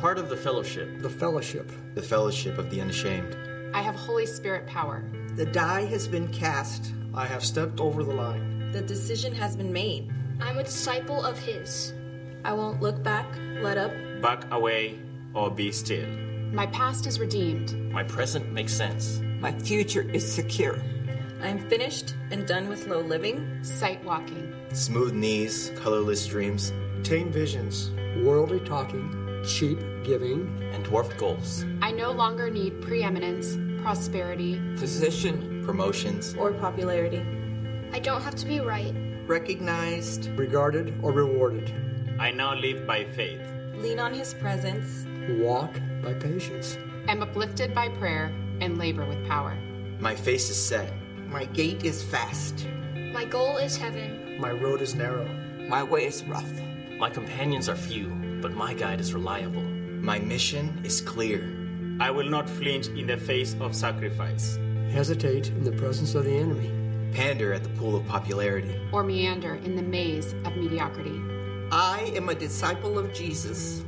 part of the fellowship. The fellowship. The fellowship of the unashamed. I have Holy Spirit power. The die has been cast. I have stepped over the line. The decision has been made. I'm a disciple of His. I won't look back, let up, back away, or be still. My past is redeemed. My present makes sense. My future is secure. I'm finished and done with low living, sight walking. Smooth knees, colorless dreams. Tame visions. Worldly talking, cheap giving. And dwarfed goals. I no longer need preeminence, prosperity, position, promotions, or popularity. I don't have to be right, recognized, regarded, or rewarded. I now live by faith. Lean on His presence. Walk by patience. Am uplifted by prayer and labor with power. My face is set. My gait is fast. My goal is heaven. My road is narrow. My way is rough. My companions are few, but my guide is reliable. My mission is clear. I will not flinch in the face of sacrifice. Hesitate in the presence of the enemy. Pander at the pool of popularity. Or meander in the maze of mediocrity. I am a disciple of Jesus.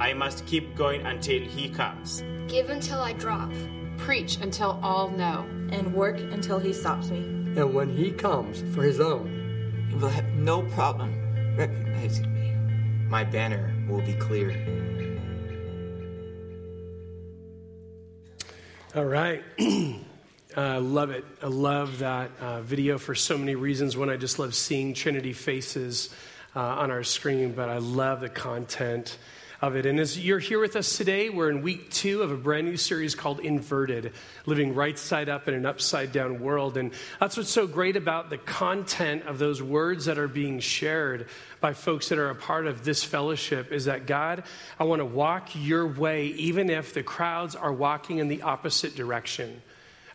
I must keep going until He comes. Give until I drop. Preach until all know. And work until He stops me. And when He comes for His own, He will have no problem recognizing me. My banner will be clear. All right. I love it. I love that video for so many reasons. One, I just love seeing Trinity faces on our screen, but I love the content of it. And as you're here with us today, we're in week 2 of a brand new series called Inverted, Living Right Side Up in an Upside Down World. And that's what's so great about the content of those words that are being shared by folks that are a part of this fellowship is that, God, I want to walk your way, even if the crowds are walking in the opposite direction.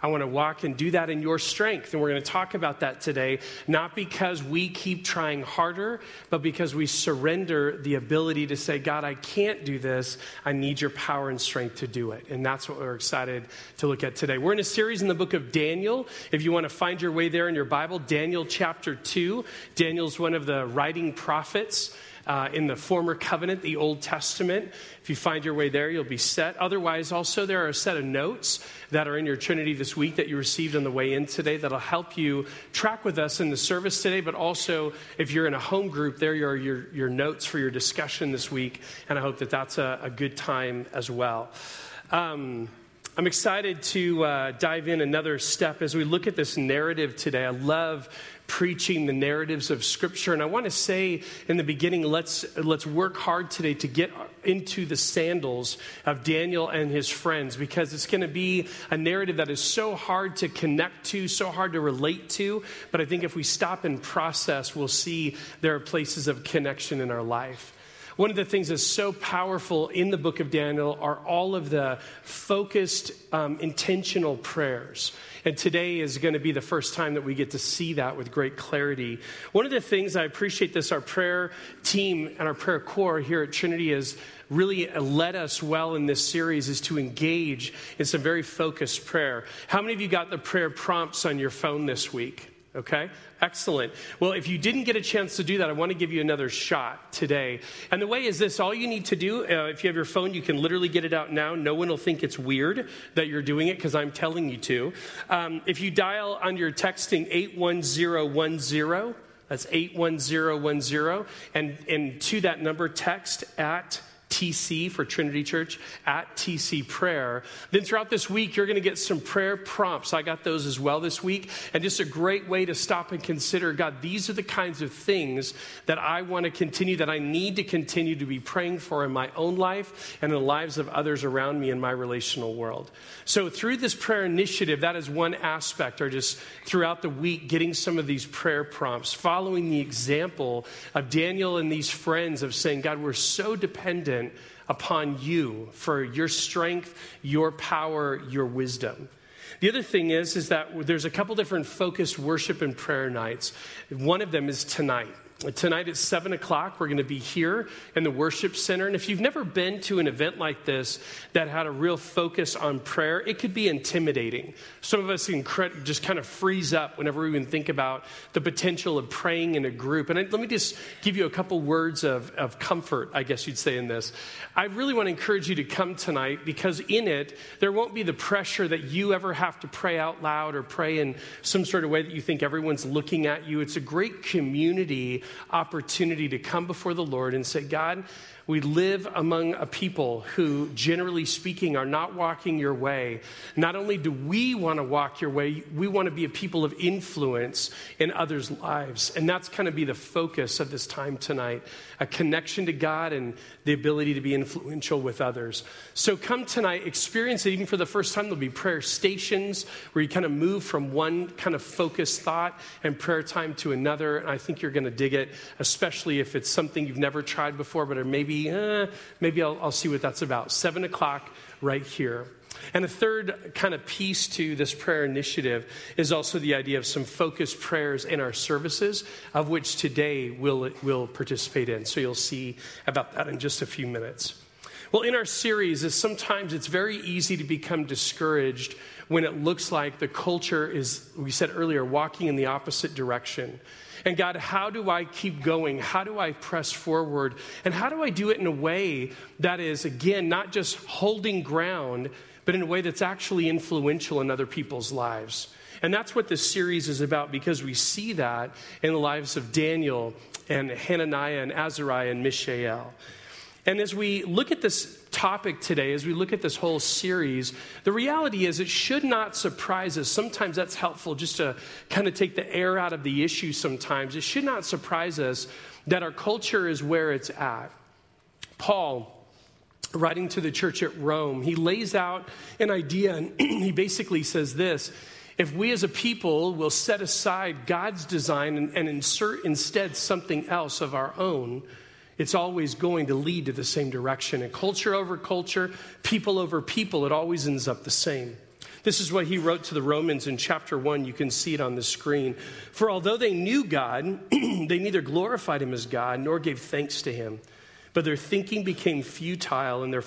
I want to walk and do that in your strength. And we're going to talk about that today, not because we keep trying harder, but because we surrender the ability to say, God, I can't do this. I need your power and strength to do it. And that's what we're excited to look at today. We're in a series in the book of Daniel. If you want to find your way there in your Bible, Daniel chapter 2. Daniel's one of the writing prophets in the former covenant, the Old Testament. If you find your way there, you'll be set. Otherwise, also, there are a set of notes that are in your Trinity this week that you received on the way in today that'll help you track with us in the service today, but also, if you're in a home group, there are your notes for your discussion this week, and I hope that that's a good time as well. I'm excited to dive in another step as we look at this narrative today. I love preaching the narratives of Scripture, and I want to say in the beginning, let's work hard today to get into the sandals of Daniel and his friends, because it's going to be a narrative that is so hard to connect to, so hard to relate to, but I think if we stop and process, we'll see there are places of connection in our life. One of the things that's so powerful in the book of Daniel are all of the focused, intentional prayers. And today is going to be the first time that we get to see that with great clarity. One of the things I appreciate this, our prayer team and our prayer corps here at Trinity is really led us well in this series is to engage in some very focused prayer. How many of you got the prayer prompts on your phone this week? Okay, excellent. Well, if you didn't get a chance to do that, I want to give you another shot today. And the way is this, all you need to do, if you have your phone, you can literally get it out now. No one will think it's weird that you're doing it because I'm telling you to. If you dial on your texting 81010, that's 81010, and to that number, text at TC for Trinity Church, at TC Prayer. Then throughout this week, you're going to get some prayer prompts. I got those as well this week. And just a great way to stop and consider, God, these are the kinds of things that I want to continue, that I need to continue to be praying for in my own life and in the lives of others around me in my relational world. So through this prayer initiative, that is one aspect, or just throughout the week, getting some of these prayer prompts, following the example of Daniel and these friends of saying, God, we're so dependent upon you for your strength, your power, your wisdom. The other thing is that there's a couple different focused worship and prayer nights. One of them is tonight. Tonight at 7 o'clock, we're going to be here in the worship center. And if you've never been to an event like this that had a real focus on prayer, it could be intimidating. Some of us can just kind of freeze up whenever we even think about the potential of praying in a group. And let me just give you a couple words of comfort, I guess you'd say, in this. I really want to encourage you to come tonight, because in it, there won't be the pressure that you ever have to pray out loud or pray in some sort of way that you think everyone's looking at you. It's a great community opportunity to come before the Lord and say, God, we live among a people who, generally speaking, are not walking your way. Not only do we want to walk your way, we want to be a people of influence in others' lives. And that's going to be the focus of this time tonight, a connection to God and the ability to be influential with others. So come tonight, experience it. Even for the first time, there'll be prayer stations where you kind of move from one kind of focused thought and prayer time to another. And I think you're going to dig it, especially if it's something you've never tried before, but maybe I'll see what that's about. 7 o'clock right here. And a third kind of piece to this prayer initiative is also the idea of some focused prayers in our services, of which today we'll participate in. So you'll see about that in just a few minutes. Well, in our series, sometimes it's very easy to become discouraged when it looks like the culture is, we said earlier, walking in the opposite direction. And God, how do I keep going? How do I press forward? And how do I do it in a way that is, again, not just holding ground, but in a way that's actually influential in other people's lives? And that's what this series is about, because we see that in the lives of Daniel and Hananiah and Azariah and Mishael. And as we look at this topic today, as we look at this whole series, the reality is it should not surprise us. Sometimes that's helpful just to kind of take the air out of the issue sometimes. It should not surprise us that our culture is where it's at. Paul, writing to the church at Rome, he lays out an idea, and he basically says this: if we as a people will set aside God's design and insert instead something else of our own, it's always going to lead to the same direction. And culture over culture, people over people, it always ends up the same. This is what he wrote to the Romans in chapter 1. You can see it on the screen. For although they knew God, they neither glorified him as God nor gave thanks to him. But their thinking became futile, and their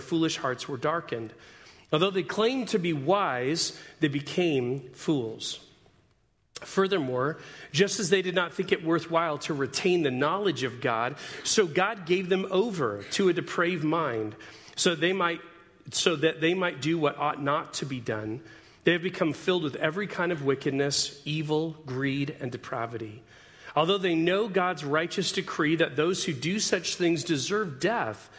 foolish hearts were darkened. Although they claimed to be wise, they became fools. Furthermore, just as they did not think it worthwhile to retain the knowledge of God, so God gave them over to a depraved mind, so that they might do what ought not to be done. They have become filled with every kind of wickedness, evil, greed, and depravity. Although they know God's righteous decree that those who do such things deserve death,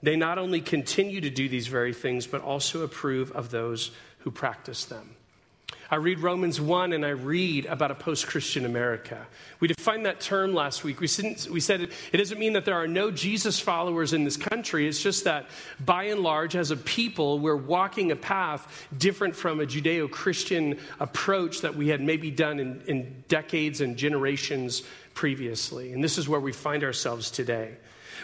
they not only continue to do these very things, but also approve of those who practice them. I read Romans 1 and I read about a post-Christian America. We defined that term last week. We said it doesn't mean that there are no Jesus followers in this country. It's just that by and large, as a people, we're walking a path different from a Judeo-Christian approach that we had maybe done in decades and generations previously. And this is where we find ourselves today.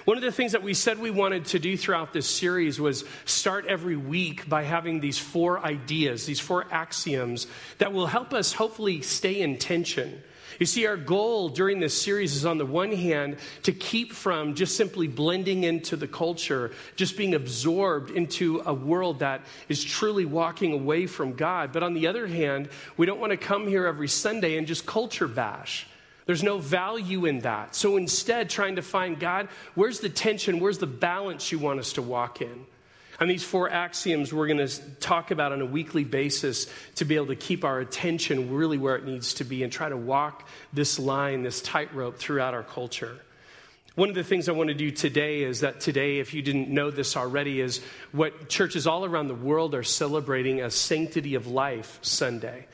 One of the things that we said we wanted to do throughout this series was start every week by having these 4 ideas, these 4 axioms that will help us hopefully stay in tension. You see, our goal during this series is, on the one hand, to keep from just simply blending into the culture, just being absorbed into a world that is truly walking away from God. But on the other hand, we don't want to come here every Sunday and just culture bash. There's no value in that. So instead, trying to find, God, where's the tension? Where's the balance you want us to walk in? And these 4 axioms we're going to talk about on a weekly basis to be able to keep our attention really where it needs to be and try to walk this line, this tightrope throughout our culture. One of the things I want to do today is that today, if you didn't know this already, is what churches all around the world are celebrating as Sanctity of Life Sunday.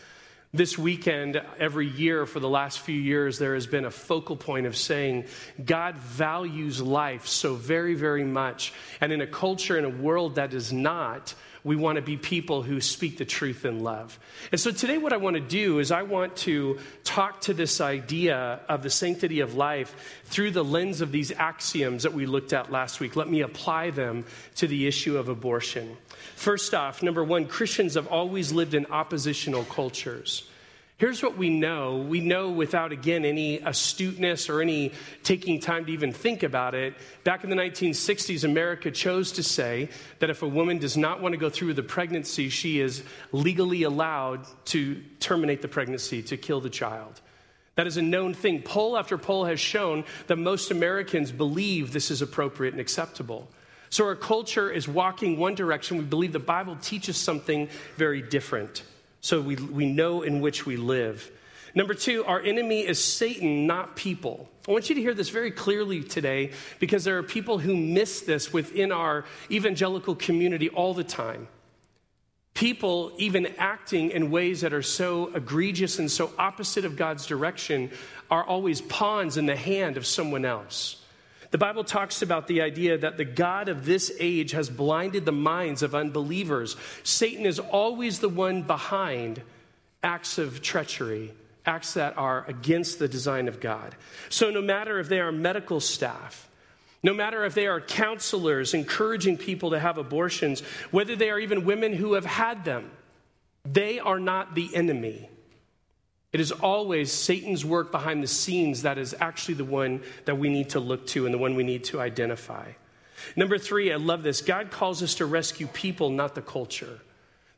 This weekend, every year for the last few years, there has been a focal point of saying God values life so very, very much. And in a culture, in a world that does not, we want to be people who speak the truth in love. And so today what I want to do is I want to talk to this idea of the sanctity of life through the lens of these axioms that we looked at last week. Let me apply them to the issue of abortion. First off, number 1, Christians have always lived in oppositional cultures. Here's what we know. We know without, again, any astuteness or any taking time to even think about it. Back in the 1960s, America chose to say that if a woman does not want to go through with the pregnancy, she is legally allowed to terminate the pregnancy, to kill the child. That is a known thing. Poll after poll has shown that most Americans believe this is appropriate and acceptable. So our culture is walking one direction. We believe the Bible teaches something very different. So we know in which we live. Number two, our enemy is Satan, not people. I want you to hear this very clearly today because there are people who miss this within our evangelical community all the time. People even acting in ways that are so egregious and so opposite of God's direction are always pawns in the hand of someone else. The Bible talks about the idea that the God of this age has blinded the minds of unbelievers. Satan is always the one behind acts of treachery, acts that are against the design of God. So no matter if they are medical staff, no matter if they are counselors encouraging people to have abortions, whether they are even women who have had them, they are not the enemy. It is always Satan's work behind the scenes that is actually the one that we need to look to and the one we need to identify. Number three, I love this. God calls us to rescue people, not the culture.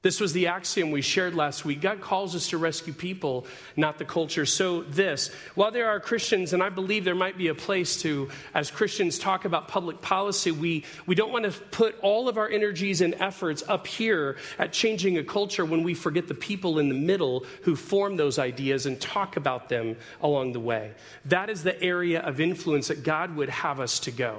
This was the axiom we shared last week. God calls us to rescue people, not the culture. So this, while there are Christians, and I believe there might be a place to, as Christians, talk about public policy, we don't want to put all of our energies and efforts up here at changing a culture when we forget the people in the middle who form those ideas and talk about them along the way. That is the area of influence that God would have us to go,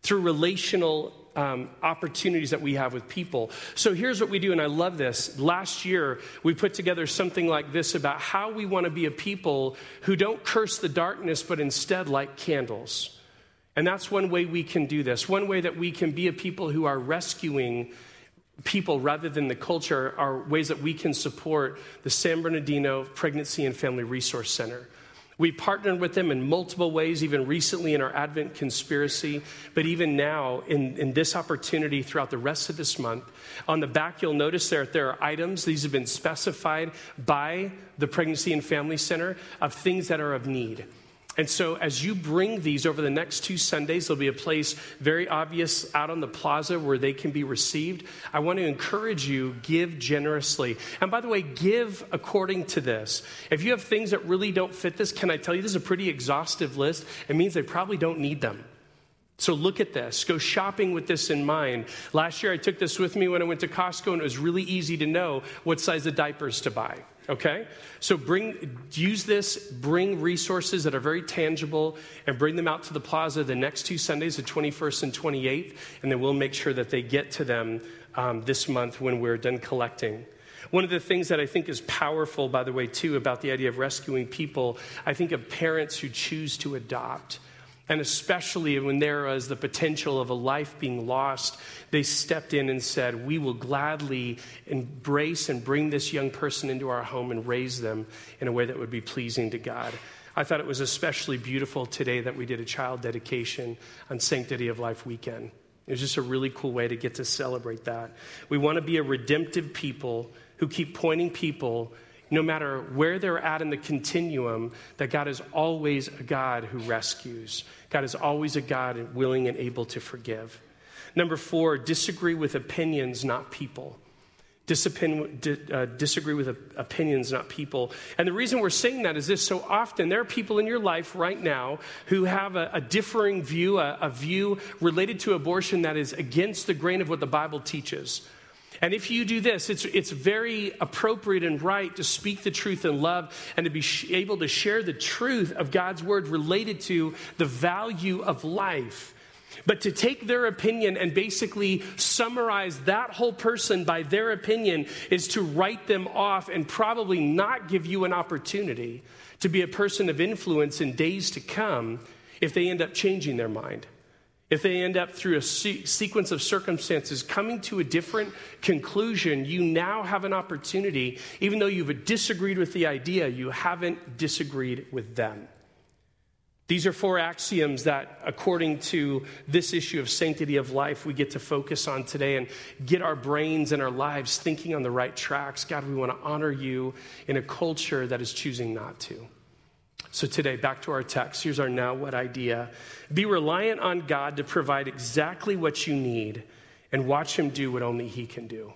through relational opportunities that we have with people. So here's what we do, and I love this. Last year, we put together something like this about how we want to be a people who don't curse the darkness, but instead light candles. And that's one way we can do this. One way that we can be a people who are rescuing people rather than the culture are ways that we can support the San Bernardino Pregnancy and Family Resource Center. We partnered with them in multiple ways, even recently in our Advent conspiracy, but even now in this opportunity throughout the rest of this month. On the back, you'll notice there are items. These have been specified by the Pregnancy and Family Center of things that are of need. And so as you bring these over the next two Sundays, there'll be a place very obvious out on the plaza where they can be received. I want to encourage you, give generously. And by the way, give according to this. If you have things that really don't fit this, can I tell you this is a pretty exhaustive list? It means they probably don't need them. So look at this. Go shopping with this in mind. Last year, I took this with me when I went to Costco, and it was really easy to know what size of diapers to buy. Okay? So bring resources that are very tangible and bring them out to the plaza the next two Sundays, the 21st and 28th, and then we'll make sure that they get to them this month when we're done collecting. One of the things that I think is powerful, by the way, too, about the idea of rescuing people, I think of parents who choose to adopt. And especially when there was the potential of a life being lost, they stepped in and said, we will gladly embrace and bring this young person into our home and raise them in a way that would be pleasing to God. I thought it was especially beautiful today that we did a child dedication on Sanctity of Life weekend. It was just a really cool way to get to celebrate that. We want to be a redemptive people who keep pointing people, no matter where they're at in the continuum, that God is always a God who rescues. God is always a God willing and able to forgive. Number four, disagree with opinions, not people. Disagree with opinions, not people. And the reason we're saying that is this. So often there are people in your life right now who have a differing view, a view related to abortion that is against the grain of what the Bible teaches. And if you do this, it's very appropriate and right to speak the truth in love and to be able to share the truth of God's word related to the value of life. But to take their opinion and basically summarize that whole person by their opinion is to write them off and probably not give you an opportunity to be a person of influence in days to come if they end up changing their mind. If they end up through a sequence of circumstances coming to a different conclusion, you now have an opportunity, even though you've disagreed with the idea, you haven't disagreed with them. These are four axioms that, according to this issue of sanctity of life, we get to focus on today and get our brains and our lives thinking on the right tracks. God, we want to honor you in a culture that is choosing not to. So today, back to our text. Here's our now what idea. Be reliant on God to provide exactly what you need and watch him do what only he can do.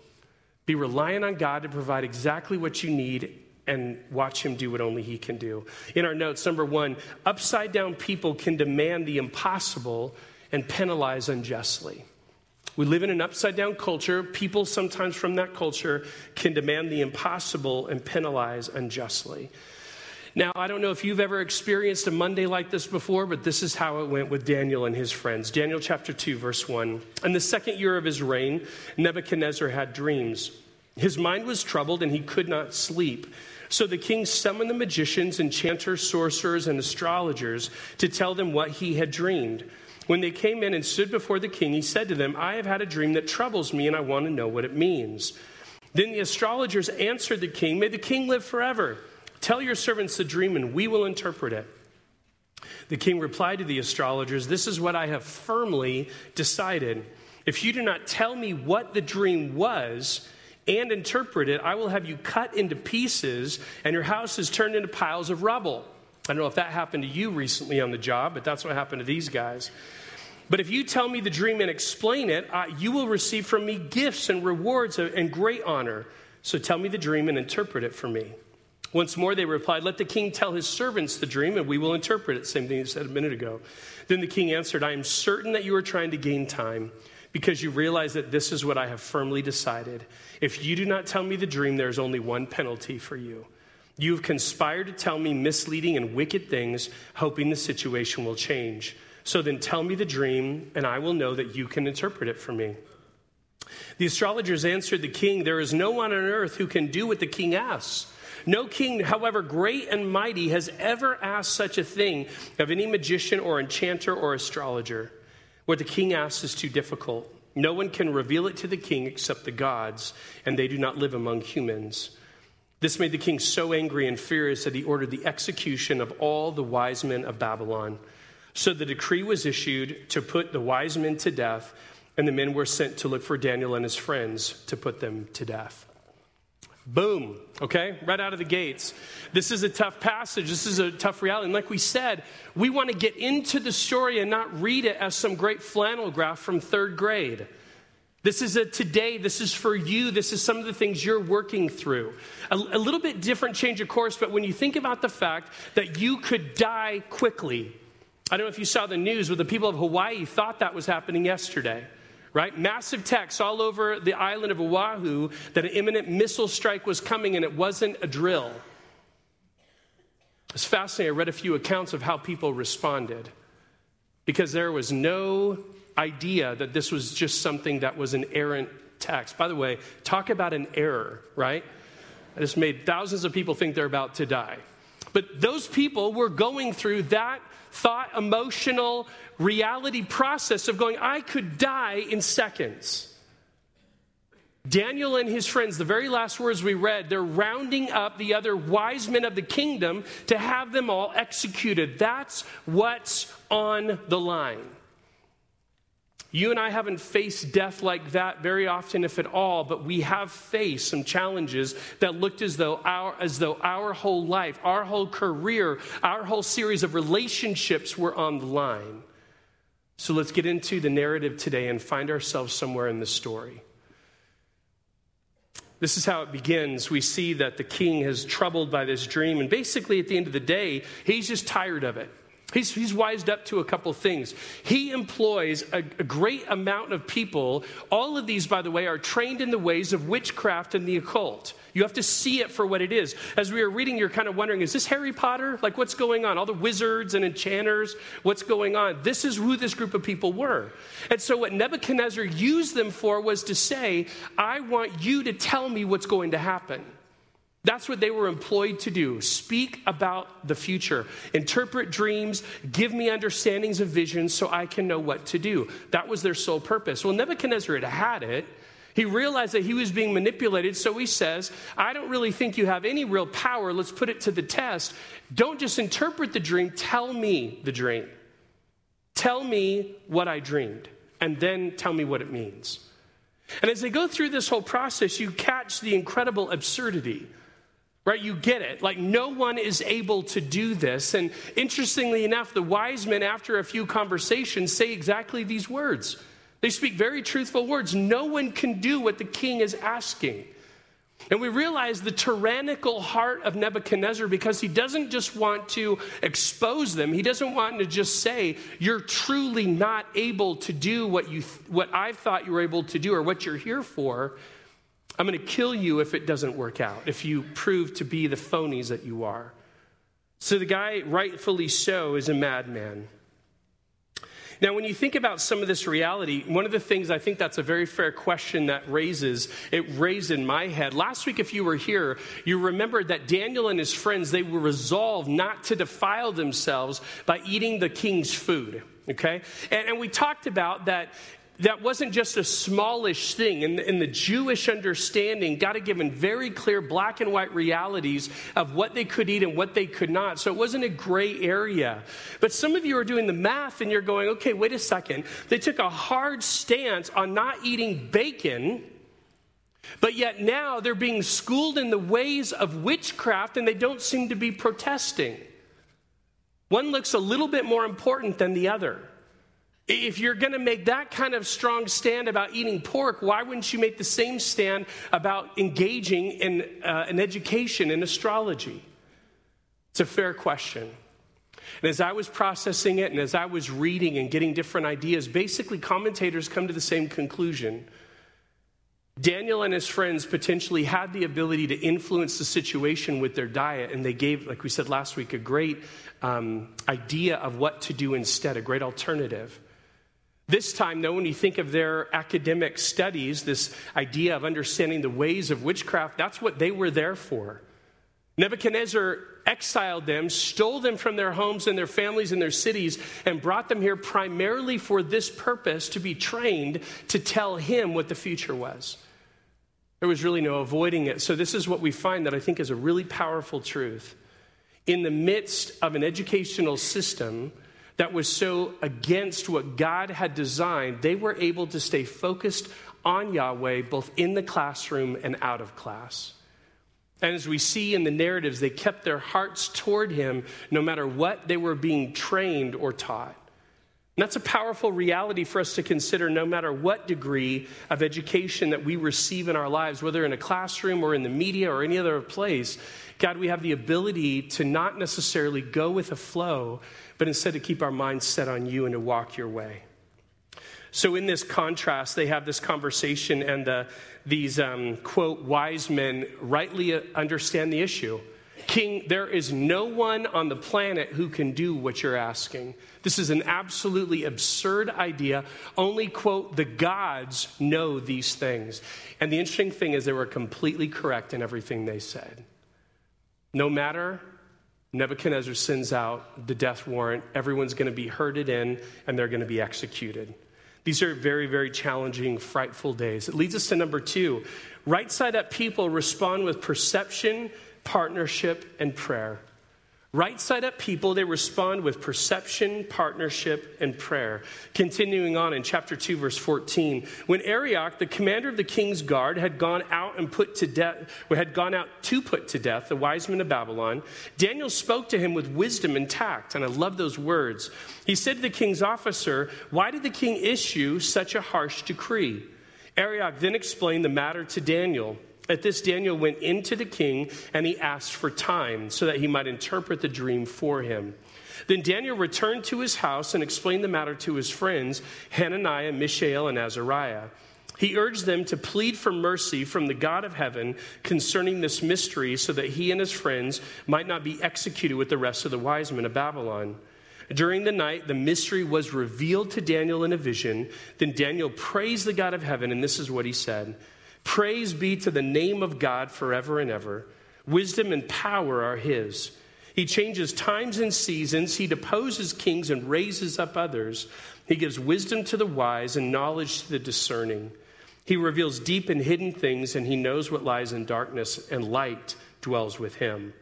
Be reliant on God to provide exactly what you need and watch him do what only he can do. In our notes, number one, upside down people can demand the impossible and penalize unjustly. We live in an upside down culture. People sometimes from that culture can demand the impossible and penalize unjustly. Now, I don't know if you've ever experienced a Monday like this before, but this is how it went with Daniel and his friends. Daniel chapter 2, verse 1. In the second year of his reign, Nebuchadnezzar had dreams. His mind was troubled and he could not sleep. So the king summoned the magicians, enchanters, sorcerers, and astrologers to tell them what he had dreamed. When they came in and stood before the king, he said to them, I have had a dream that troubles me, and I want to know what it means. Then the astrologers answered the king, May the king live forever. Tell your servants the dream, and we will interpret it. The king replied to the astrologers, This is what I have firmly decided. If you do not tell me what the dream was, and interpret it, I will have you cut into pieces and your house is turned into piles of rubble. I don't know if that happened to you recently on the job, but that's what happened to these guys. But if you tell me the dream and explain it, you will receive from me gifts and rewards and great honor. So tell me the dream and interpret it for me. Once more they replied, Let the king tell his servants the dream and we will interpret it. Same thing he said a minute ago. Then the king answered, I am certain that you are trying to gain time, because you realize that this is what I have firmly decided. If you do not tell me the dream, there is only one penalty for you. You have conspired to tell me misleading and wicked things, hoping the situation will change. So then tell me the dream, and I will know that you can interpret it for me. The astrologers answered the king, There is no one on earth who can do what the king asks. No king, however great and mighty, has ever asked such a thing of any magician or enchanter or astrologer. What the king asks is too difficult. No one can reveal it to the king except the gods, and they do not live among humans. This made the king so angry and furious that he ordered the execution of all the wise men of Babylon. So the decree was issued to put the wise men to death, and the men were sent to look for Daniel and his friends to put them to death. Boom, okay, right out of the gates. This is a tough passage. This is a tough reality. And like we said, we want to get into the story and not read it as some great flannel graph from third grade. This is a today. This is for you. This is some of the things you're working through. A little bit different change of course, but when you think about the fact that you could die quickly. I don't know if you saw the news, but the people of Hawaii thought that was happening yesterday. Right? Massive texts all over the island of Oahu that an imminent missile strike was coming, and it wasn't a drill. It's fascinating. I read a few accounts of how people responded because there was no idea that this was just something that was an errant text. By the way, talk about an error, right? I just made thousands of people think they're about to die. But those people were going through that thought, emotional reality process of going, I could die in seconds. Daniel and his friends, the very last words we read, they're rounding up the other wise men of the kingdom to have them all executed. That's what's on the line. You and I haven't faced death like that very often, if at all, but we have faced some challenges that looked as though our whole life, our whole career, our whole series of relationships were on the line. So let's get into the narrative today and find ourselves somewhere in the story. This is how it begins. We see that the king is troubled by this dream, and basically at the end of the day, he's just tired of it. He's wised up to a couple things. He employs a great amount of people. All of these, by the way, are trained in the ways of witchcraft and the occult. You have to see it for what it is. As we are reading, you're kind of wondering, is this Harry Potter? Like, what's going on? All the wizards and enchanters, what's going on? This is who this group of people were. And so what Nebuchadnezzar used them for was to say, I want you to tell me what's going to happen. That's what they were employed to do. Speak about the future. Interpret dreams. Give me understandings of visions so I can know what to do. That was their sole purpose. Well, Nebuchadnezzar had it. He realized that he was being manipulated, so he says, I don't really think you have any real power. Let's put it to the test. Don't just interpret the dream. Tell me the dream. Tell me what I dreamed, and then tell me what it means. And as they go through this whole process, you catch the incredible absurdity, right? You get it. Like, no one is able to do this. And interestingly enough, the wise men, after a few conversations, say exactly these words. They speak very truthful words. No one can do what the king is asking. And we realize the tyrannical heart of Nebuchadnezzar, because he doesn't just want to expose them. He doesn't want to just say, you're truly not able to do what I thought you were able to do or what you're here for. I'm going to kill you if it doesn't work out, if you prove to be the phonies that you are. So the guy, rightfully so, is a madman. Now, when you think about some of this reality, one of the things I think that's a very fair question that raised in my head. Last week, if you were here, you remembered that Daniel and his friends, they were resolved not to defile themselves by eating the king's food, okay? And we talked about that. That wasn't just a smallish thing. In the Jewish understanding, God had given very clear black and white realities of what they could eat and what they could not. So it wasn't a gray area. But some of you are doing the math and you're going, okay, wait a second. They took a hard stance on not eating bacon, but yet now they're being schooled in the ways of witchcraft and they don't seem to be protesting. One looks a little bit more important than the other. If you're going to make that kind of strong stand about eating pork, why wouldn't you make the same stand about engaging in an education in astrology? It's a fair question. And as I was processing it and as I was reading and getting different ideas, basically commentators come to the same conclusion. Daniel and his friends potentially had the ability to influence the situation with their diet, and they gave, like we said last week, a great idea of what to do instead, a great alternative. This time, though, when you think of their academic studies, this idea of understanding the ways of witchcraft, that's what they were there for. Nebuchadnezzar exiled them, stole them from their homes and their families and their cities, and brought them here primarily for this purpose, to be trained to tell him what the future was. There was really no avoiding it. So this is what we find that I think is a really powerful truth. In the midst of an educational system that was so against what God had designed, they were able to stay focused on Yahweh, both in the classroom and out of class. And as we see in the narratives, they kept their hearts toward him no matter what they were being trained or taught. And that's a powerful reality for us to consider, no matter what degree of education that we receive in our lives, whether in a classroom or in the media or any other place. God, we have the ability to not necessarily go with a flow, but instead to keep our minds set on you and to walk your way. So in this contrast, they have this conversation, and these quote, wise men rightly understand the issue. King, there is no one on the planet who can do what you're asking. This is an absolutely absurd idea. Only, quote, the gods know these things. And the interesting thing is they were completely correct in everything they said. No matter, Nebuchadnezzar sends out the death warrant. Everyone's going to be herded in, and they're going to be executed. These are very, very challenging, frightful days. It leads us to number 2. Right-side-up people respond with perception, partnership, and prayer. Right-side-up people, they respond with perception, partnership, and prayer. Continuing on in chapter 2, verse 14. When Arioch, the commander of the king's guard, had gone out to put to death the wise men of Babylon, Daniel spoke to him with wisdom and tact. And I love those words. He said to the king's officer, "Why did the king issue such a harsh decree?" Arioch then explained the matter to Daniel. At this, Daniel went into the king, and he asked for time so that he might interpret the dream for him. Then Daniel returned to his house and explained the matter to his friends, Hananiah, Mishael, and Azariah. He urged them to plead for mercy from the God of heaven concerning this mystery, so that he and his friends might not be executed with the rest of the wise men of Babylon. During the night, the mystery was revealed to Daniel in a vision. Then Daniel praised the God of heaven, and this is what he said. Praise be to the name of God forever and ever. Wisdom and power are his. He changes times and seasons. He deposes kings and raises up others. He gives wisdom to the wise and knowledge to the discerning. He reveals deep and hidden things, and he knows what lies in darkness, and light dwells with him.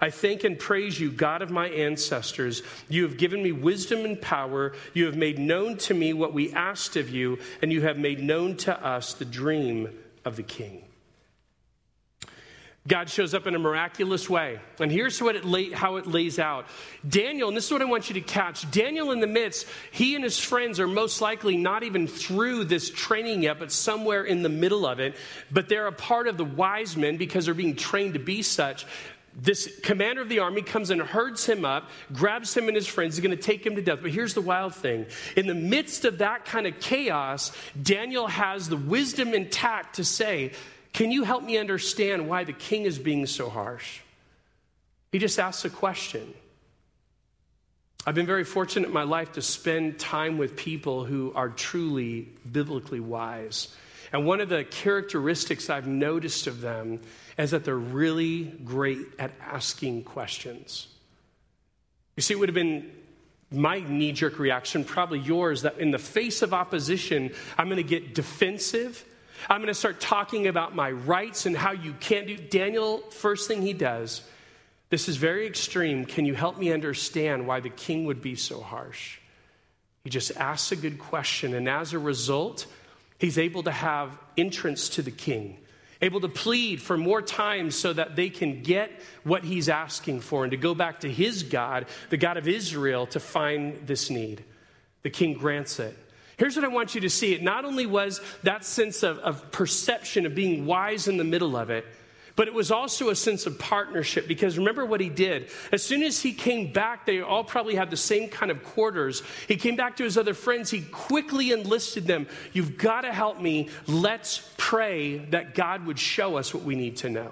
I thank and praise you, God of my ancestors. You have given me wisdom and power. You have made known to me what we asked of you, and you have made known to us the dream of the king. God shows up in a miraculous way. And here's what how it lays out. Daniel, and this is what I want you to catch. Daniel in the midst, he and his friends are most likely not even through this training yet, but somewhere in the middle of it. But they're a part of the wise men because they're being trained to be such. This commander of the army comes and herds him up, grabs him and his friends. He's going to take him to death. But here's the wild thing. In the midst of that kind of chaos, Daniel has the wisdom and tact to say, can you help me understand why the king is being so harsh? He just asks a question. I've been very fortunate in my life to spend time with people who are truly biblically wise. And one of the characteristics I've noticed of them is that they're really great at asking questions. You see, it would have been my knee-jerk reaction, probably yours, that in the face of opposition, I'm going to get defensive. I'm going to start talking about my rights and how you can't do. Daniel, first thing he does, this is very extreme. Can you help me understand why the king would be so harsh? He just asks a good question. And as a result, he's able to have entrance to the king, able to plead for more time so that they can get what he's asking for and to go back to his God, the God of Israel, to find this need. The king grants it. Here's what I want you to see. It not only was that sense of perception of being wise in the middle of it, but it was also a sense of partnership, because remember what he did. As soon as he came back, they all probably had the same kind of quarters. He came back to his other friends. He quickly enlisted them. You've got to help me. Let's pray that God would show us what we need to know.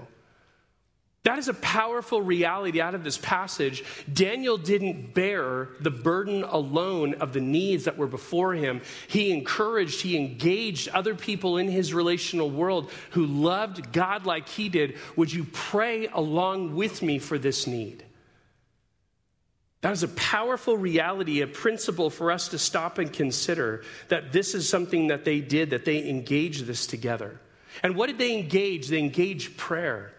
That is a powerful reality out of this passage. Daniel didn't bear the burden alone of the needs that were before him. He encouraged, he engaged other people in his relational world who loved God like he did. Would you pray along with me for this need? That is a powerful reality, a principle for us to stop and consider, that this is something that they did, that they engaged this together. And what did they engage? They engaged prayer.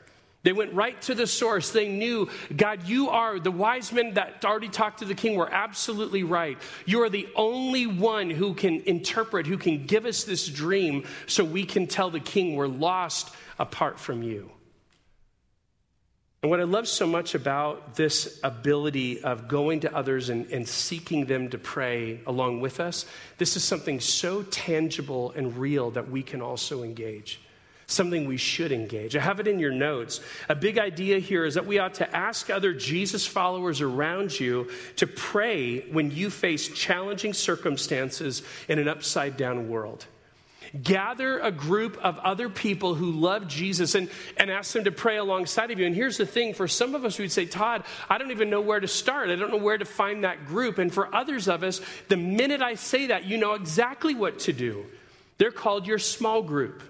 They went right to the source. They knew, God, you are, the wise men that already talked to the king were absolutely right. You are the only one who can interpret, who can give us this dream so we can tell the king we're lost apart from you. And what I love so much about this ability of going to others and seeking them to pray along with us, this is something so tangible and real that we can also engage. Something we should engage. I have it in your notes. A big idea here is that we ought to ask other Jesus followers around you to pray when you face challenging circumstances in an upside-down world. Gather a group of other people who love Jesus and ask them to pray alongside of you. And here's the thing. For some of us, we'd say, Todd, I don't even know where to start. I don't know where to find that group. And for others of us, the minute I say that, you know exactly what to do. They're called your small group.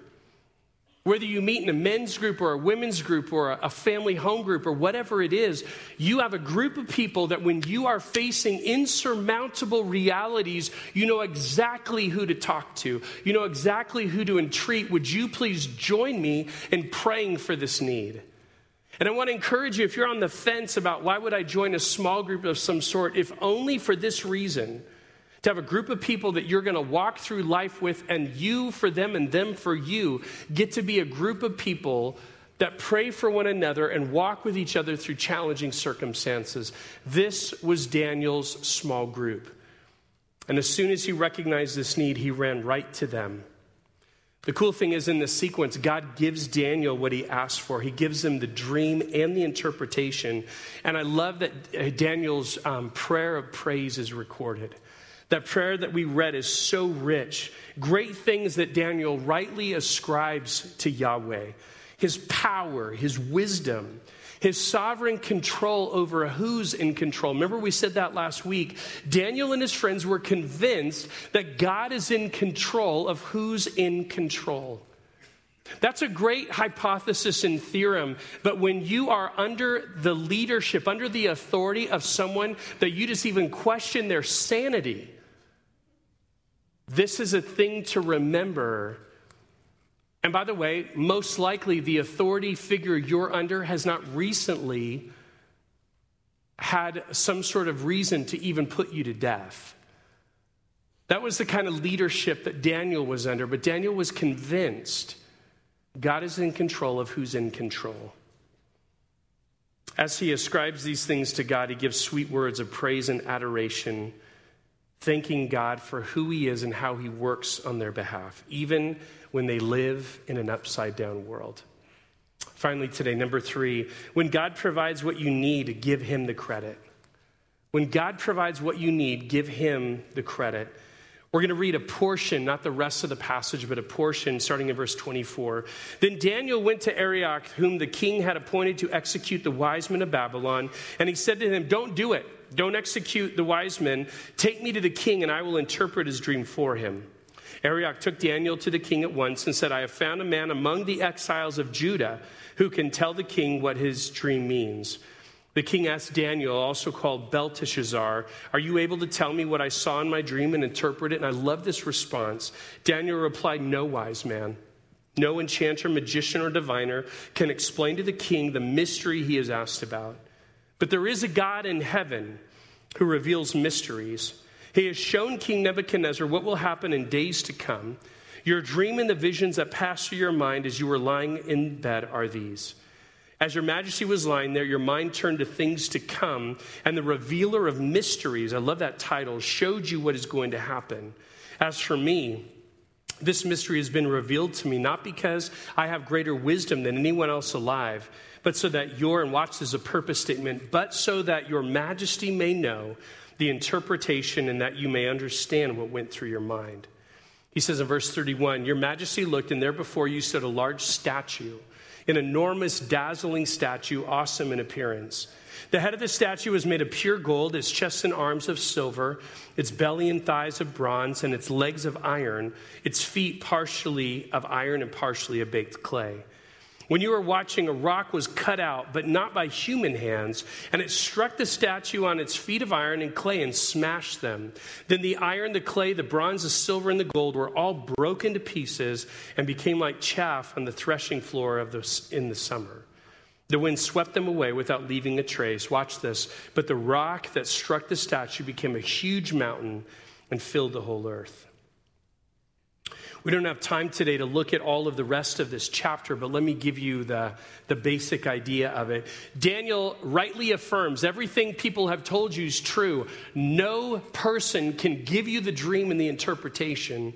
Whether you meet in a men's group or a women's group or a family home group or whatever it is, you have a group of people that when you are facing insurmountable realities, you know exactly who to talk to. You know exactly who to entreat. Would you please join me in praying for this need? And I want to encourage you, if you're on the fence about why would I join a small group of some sort, if only for this reason, to have a group of people that you're going to walk through life with, and you for them and them for you get to be a group of people that pray for one another and walk with each other through challenging circumstances. This was Daniel's small group. And as soon as he recognized this need, he ran right to them. The cool thing is, in this sequence, God gives Daniel what he asked for. He gives him the dream and the interpretation. And I love that Daniel's prayer of praise is recorded. That prayer that we read is so rich. Great things that Daniel rightly ascribes to Yahweh. His power, his wisdom, his sovereign control over who's in control. Remember we said that last week. Daniel and his friends were convinced that God is in control of who's in control. That's a great hypothesis and theorem, but when you are under the leadership, under the authority of someone that you just even question their sanity, this is a thing to remember And by the way, most likely the authority figure you're under has not recently had some sort of reason to even put you to death. That was the kind of leadership that Daniel was under, but Daniel was convinced God is in control of who's in control. As he ascribes these things to God, he gives sweet words of praise and adoration, thanking God for who he is and how he works on their behalf, even when they live in an upside-down world. Finally today, number 3, when God provides what you need, give him the credit. When God provides what you need, give him the credit. We're going to read a portion, not the rest of the passage, but a portion starting in verse 24. Then Daniel went to Arioch, whom the king had appointed to execute the wise men of Babylon. And he said to him, "Don't do it. Don't execute the wise men. Take me to the king, and I will interpret his dream for him." Arioch took Daniel to the king at once and said, "I have found a man among the exiles of Judah who can tell the king what his dream means." The king asked Daniel, also called Belteshazzar, "Are you able to tell me what I saw in my dream and interpret it?" And I love this response. Daniel replied, "No wise man, no enchanter, magician, or diviner can explain to the king the mystery he is asked about. But there is a God in heaven who reveals mysteries. He has shown King Nebuchadnezzar what will happen in days to come. Your dream and the visions that passed through your mind as you were lying in bed are these. As your majesty was lying there, your mind turned to things to come, and the revealer of mysteries," I love that title, "showed you what is going to happen. As for me, this mystery has been revealed to me, not because I have greater wisdom than anyone else alive, but so that your," and watch, this is a purpose statement, "but so that your majesty may know the interpretation and that you may understand what went through your mind." He says in verse 31, "Your majesty looked, and there before you stood a large statue, an enormous, dazzling statue, awesome in appearance. The head of the statue was made of pure gold, its chest and arms of silver, its belly and thighs of bronze, and its legs of iron, its feet partially of iron and partially of baked clay. When you were watching, a rock was cut out, but not by human hands, and it struck the statue on its feet of iron and clay and smashed them. Then the iron, the clay, the bronze, the silver, and the gold were all broken to pieces and became like chaff on the threshing floor in the summer. The wind swept them away without leaving a trace." Watch this. "But the rock that struck the statue became a huge mountain and filled the whole earth." We don't have time today to look at all of the rest of this chapter, but let me give you the basic idea of it. Daniel rightly affirms everything people have told you is true. No person can give you the dream and the interpretation,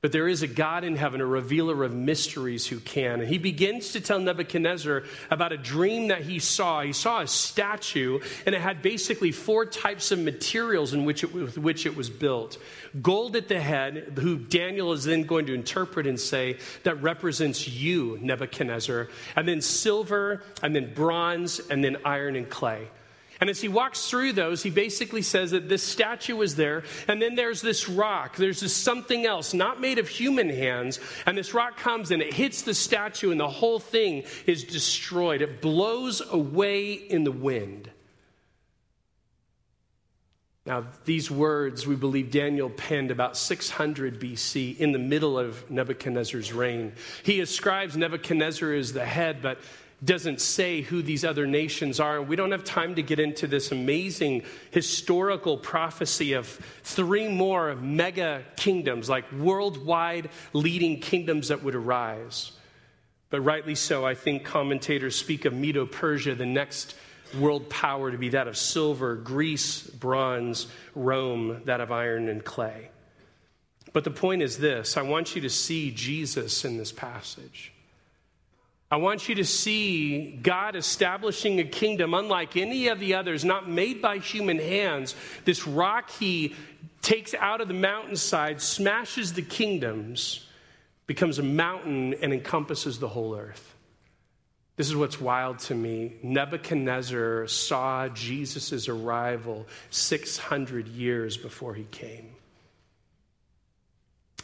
but there is a God in heaven, a revealer of mysteries who can. And he begins to tell Nebuchadnezzar about a dream that he saw. He saw a statue, and it had basically 4 types of materials with which it was built. Gold at the head, who Daniel is then going to interpret and say, that represents you, Nebuchadnezzar. And then silver, and then bronze, and then iron and clay. And as he walks through those, he basically says that this statue was there, and then there's this rock. There's this something else, not made of human hands, and this rock comes and it hits the statue, and the whole thing is destroyed. It blows away in the wind. Now, these words, we believe Daniel penned about 600 BC in the middle of Nebuchadnezzar's reign. He ascribes Nebuchadnezzar as the head, but doesn't say who these other nations are. We don't have time to get into this amazing historical prophecy of 3 more mega kingdoms, like worldwide leading kingdoms that would arise. But rightly so, I think commentators speak of Medo-Persia, the next world power to be that of silver, Greece, bronze, Rome, that of iron and clay. But the point is this: I want you to see Jesus in this passage. I want you to see God establishing a kingdom unlike any of the others, not made by human hands. This rock he takes out of the mountainside, smashes the kingdoms, becomes a mountain, and encompasses the whole earth. This is what's wild to me. Nebuchadnezzar saw Jesus' arrival 600 years before he came.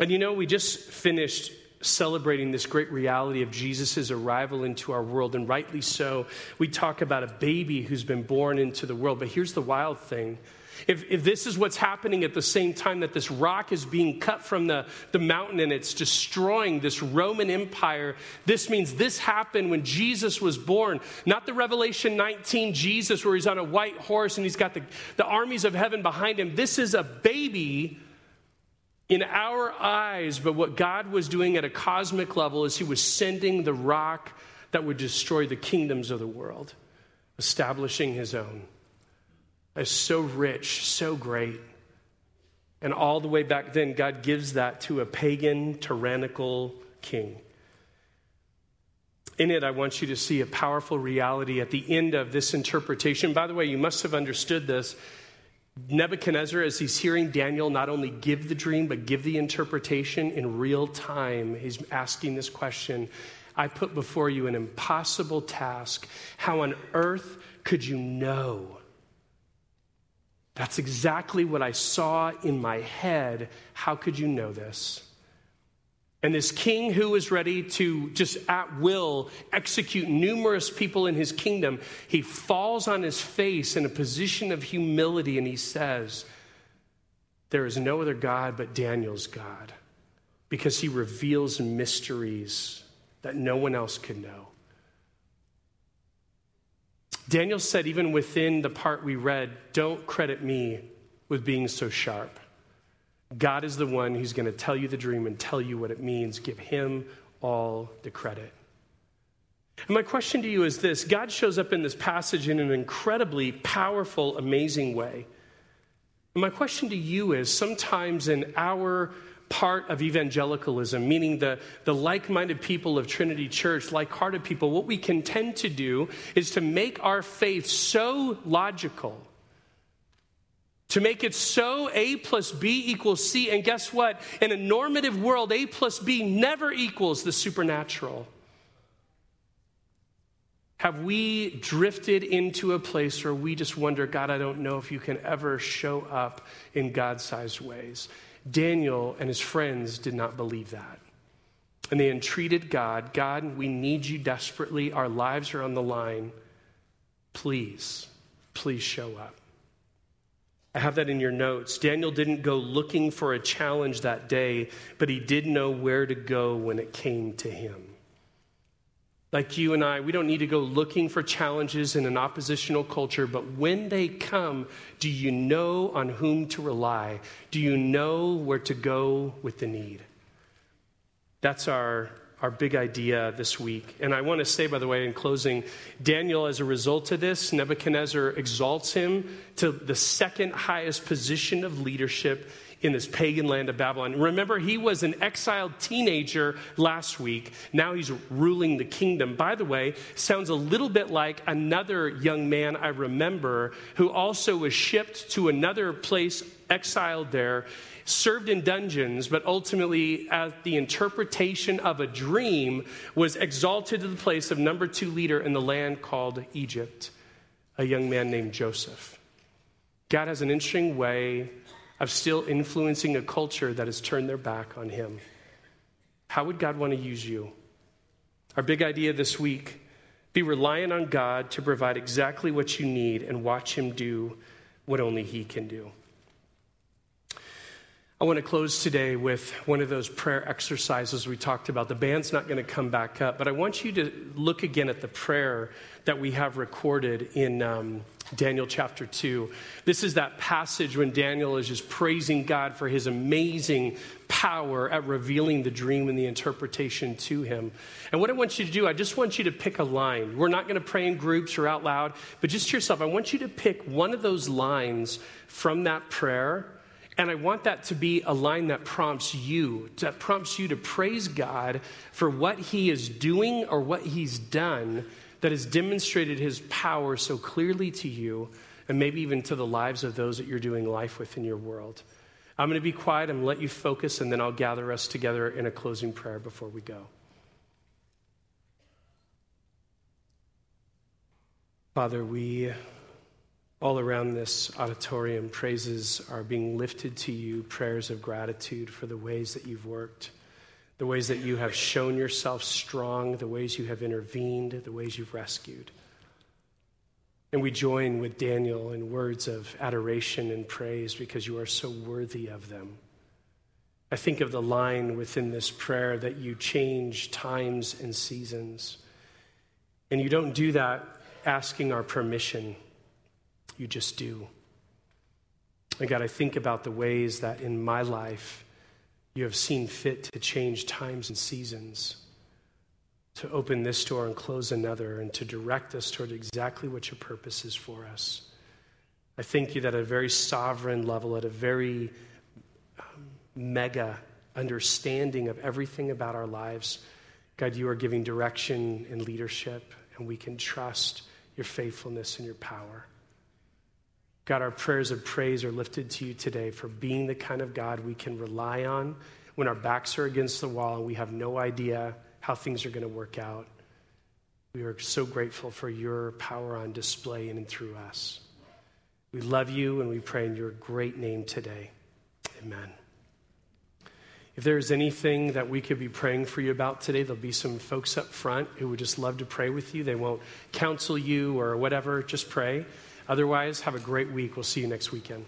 And we just finished celebrating this great reality of Jesus' arrival into our world, and rightly so. We talk about a baby who's been born into the world, but here's the wild thing. If this is what's happening at the same time that this rock is being cut from the mountain and it's destroying this Roman Empire, this means this happened when Jesus was born. Not the Revelation 19 Jesus where he's on a white horse and he's got the armies of heaven behind him. This is a baby in our eyes, but what God was doing at a cosmic level is he was sending the rock that would destroy the kingdoms of the world, establishing his own. That's so rich, so great. And all the way back then, God gives that to a pagan, tyrannical king. In it, I want you to see a powerful reality at the end of this interpretation. By the way, you must have understood this. Nebuchadnezzar, as he's hearing Daniel not only give the dream, but give the interpretation in real time, he's asking this question: I put before you an impossible task. How on earth could you know? That's exactly what I saw in my head. How could you know this? And this king who was ready to just at will execute numerous people in his kingdom, he falls on his face in a position of humility and he says, there is no other God but Daniel's God, because he reveals mysteries that no one else could know. Daniel said, even within the part we read, don't credit me with being so sharp. God is the one who's going to tell you the dream and tell you what it means. Give him all the credit. And my question to you is this: God shows up in this passage in an incredibly powerful, amazing way. And my question to you is, sometimes in our part of evangelicalism, meaning the like-minded people of Trinity Church, like-hearted people, what we can tend to do is to make our faith so logical, to make it so A plus B equals C. And guess what? In a normative world, A plus B never equals the supernatural. Have we drifted into a place where we just wonder, God, I don't know if you can ever show up in God-sized ways? Daniel and his friends did not believe that. And they entreated God, God, we need you desperately. Our lives are on the line. Please, please show up. I have that in your notes. Daniel didn't go looking for a challenge that day, but he did know where to go when it came to him. Like you and I, we don't need to go looking for challenges in an oppositional culture, but when they come, do you know on whom to rely? Do you know where to go with the need? That's our big idea this week. And I want to say, by the way, in closing, Daniel, as a result of this, Nebuchadnezzar exalts him to the second highest position of leadership in this pagan land of Babylon. Remember, he was an exiled teenager last week. Now he's ruling the kingdom. By the way, sounds a little bit like another young man I remember who also was shipped to another place, exiled there, served in dungeons, but ultimately, at the interpretation of a dream, was exalted to the place of number 2 leader in the land called Egypt, a young man named Joseph. God has an interesting way of still influencing a culture that has turned their back on him. How would God want to use you? Our big idea this week: be reliant on God to provide exactly what you need and watch him do what only he can do. I want to close today with one of those prayer exercises we talked about. The band's not going to come back up, but I want you to look again at the prayer that we have recorded in Daniel chapter 2. This is that passage when Daniel is just praising God for his amazing power at revealing the dream and the interpretation to him. And what I want you to do, I just want you to pick a line. We're not going to pray in groups or out loud, but just to yourself, I want you to pick one of those lines from that prayer. And I want that to be a line that prompts you to praise God for what he is doing or what he's done that has demonstrated his power so clearly to you and maybe even to the lives of those that you're doing life with in your world. I'm going to be quiet and let you focus, and then I'll gather us together in a closing prayer before we go. Father, we... all around this auditorium, praises are being lifted to you, prayers of gratitude for the ways that you've worked, the ways that you have shown yourself strong, the ways you have intervened, the ways you've rescued. And we join with Daniel in words of adoration and praise because you are so worthy of them. I think of the line within this prayer that you change times and seasons. And you don't do that asking our permission. You just do. And God, I think about the ways that in my life you have seen fit to change times and seasons, to open this door and close another, and to direct us toward exactly what your purpose is for us. I thank you that at a very sovereign level, at a very mega understanding of everything about our lives, God, you are giving direction and leadership, and we can trust your faithfulness and your power. God, our prayers of praise are lifted to you today for being the kind of God we can rely on when our backs are against the wall and we have no idea how things are going to work out. We are so grateful for your power on display in and through us. We love you, and we pray in your great name today. Amen. If there is anything that we could be praying for you about today, there'll be some folks up front who would just love to pray with you. They won't counsel you or whatever, just pray. Otherwise, have a great week. We'll see you next weekend.